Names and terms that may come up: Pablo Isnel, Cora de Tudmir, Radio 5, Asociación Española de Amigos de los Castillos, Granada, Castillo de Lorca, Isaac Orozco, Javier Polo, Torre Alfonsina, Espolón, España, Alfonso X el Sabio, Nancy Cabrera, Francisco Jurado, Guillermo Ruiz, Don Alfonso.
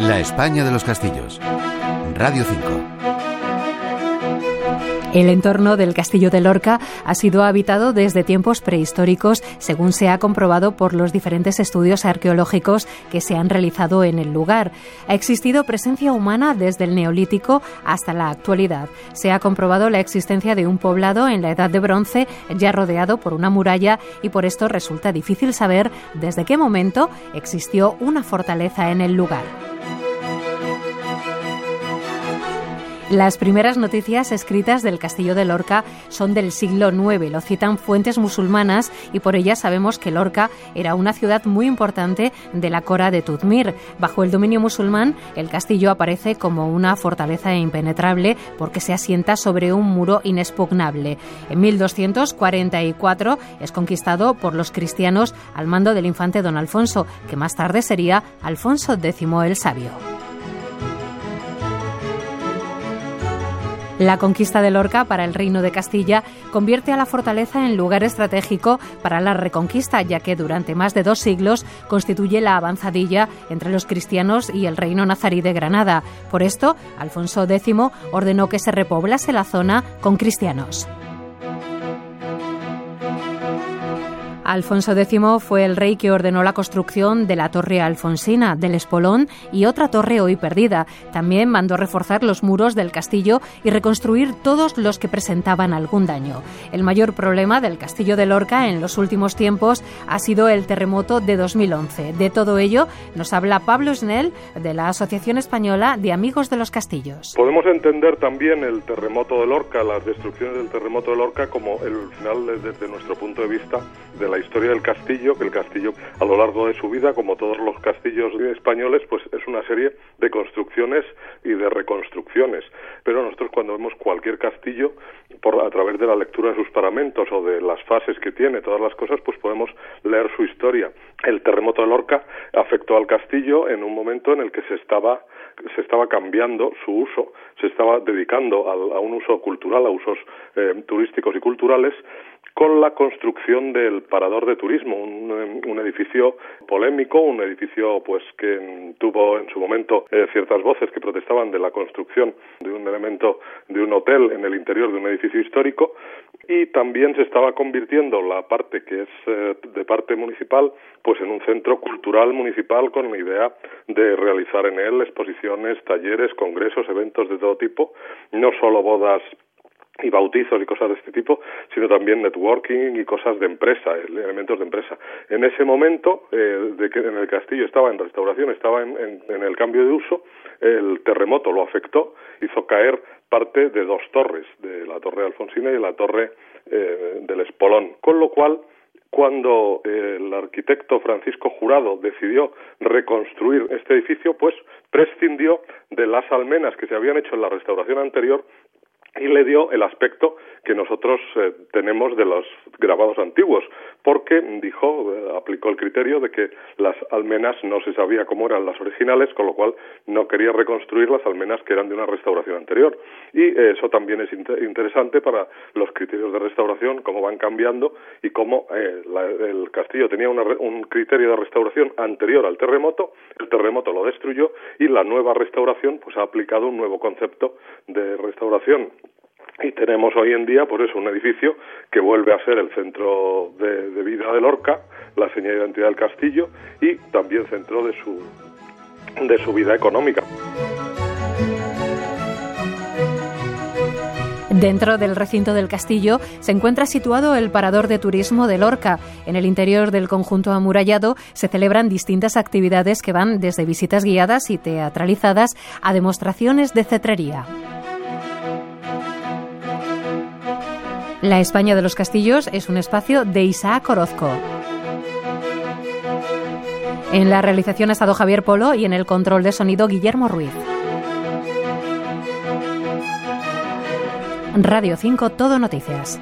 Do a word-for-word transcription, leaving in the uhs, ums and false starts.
La España de los Castillos. Radio cinco. El entorno del Castillo de Lorca ha sido habitado desde tiempos prehistóricos, según se ha comprobado por los diferentes estudios arqueológicos que se han realizado en el lugar. Ha existido presencia humana desde el Neolítico hasta la actualidad. Se ha comprobado la existencia de un poblado en la Edad de Bronce, ya rodeado por una muralla, y por esto resulta difícil saber desde qué momento existió una fortaleza en el lugar. Las primeras noticias escritas del Castillo de Lorca son del siglo noveno, lo citan fuentes musulmanas y por ellas sabemos que Lorca era una ciudad muy importante de la Cora de Tudmir. Bajo el dominio musulmán, el castillo aparece como una fortaleza impenetrable porque se asienta sobre un muro inexpugnable. En mil doscientos cuarenta y cuatro es conquistado por los cristianos al mando del infante don Alfonso, que más tarde sería Alfonso décimo el Sabio. La conquista de Lorca para el Reino de Castilla convierte a la fortaleza en lugar estratégico para la reconquista, ya que durante más de dos siglos constituye la avanzadilla entre los cristianos y el reino nazarí de Granada. Por esto, Alfonso décimo ordenó que se repoblase la zona con cristianos. Alfonso décimo fue el rey que ordenó la construcción de la Torre Alfonsina, del Espolón y otra torre hoy perdida. También mandó reforzar los muros del castillo y reconstruir todos los que presentaban algún daño. El mayor problema del Castillo de Lorca en los últimos tiempos ha sido el terremoto de dos mil once. De todo ello nos habla Pablo Isnel, de la Asociación Española de Amigos de los Castillos. Podemos entender también el terremoto de Lorca, las destrucciones del terremoto de Lorca, como el final desde nuestro punto de vista de la La historia del castillo, que el castillo a lo largo de su vida, como todos los castillos españoles, pues es una serie de construcciones y de reconstrucciones. Pero nosotros cuando vemos cualquier castillo, por a través de la lectura de sus paramentos o de las fases que tiene, todas las cosas, pues podemos leer su historia. El terremoto de Lorca afectó al castillo en un momento en el que se estaba se estaba cambiando su uso, se estaba dedicando a, a un uso cultural, a usos eh, turísticos y culturales, con la construcción del Parador de Turismo, un, un edificio polémico, un edificio pues que tuvo en su momento eh, ciertas voces que protestaban de la construcción de un elemento de un hotel en el interior de un edificio histórico, y también se estaba convirtiendo la parte que es eh, de parte municipal pues en un centro cultural municipal, con la idea de realizar en él exposiciones, talleres, congresos, eventos de todo tipo, no solo bodas y bautizos y cosas de este tipo, sino también networking y cosas de empresa, elementos de empresa. En ese momento, eh, de que en el castillo estaba en restauración, estaba en, en, en el cambio de uso, el terremoto lo afectó, hizo caer parte de dos torres, de la Torre Alfonsina y de la Torre eh, del Espolón, con lo cual, cuando eh, el arquitecto Francisco Jurado decidió reconstruir este edificio, pues prescindió de las almenas que se habían hecho en la restauración anterior y le dio el aspecto que nosotros eh, tenemos de los grabados antiguos, porque dijo, eh, aplicó el criterio de que las almenas no se sabía cómo eran las originales, con lo cual no quería reconstruir las almenas que eran de una restauración anterior. Y eh, eso también es inter- interesante para los criterios de restauración, cómo van cambiando y cómo eh, la, el castillo tenía una re- un criterio de restauración anterior al terremoto, el terremoto lo destruyó y la nueva restauración pues ha aplicado un nuevo concepto de restauración. Y tenemos hoy en día, por eso, un edificio que vuelve a ser el centro de, de vida de Lorca, la seña de identidad del castillo y también centro de su, de su vida económica. Dentro del recinto del castillo se encuentra situado el Parador de Turismo de Lorca. En el interior del conjunto amurallado se celebran distintas actividades que van desde visitas guiadas y teatralizadas a demostraciones de cetrería. La España de los Castillos es un espacio de Isaac Orozco. En la realización ha estado Javier Polo y en el control de sonido Guillermo Ruiz. Radio cinco, Todo Noticias.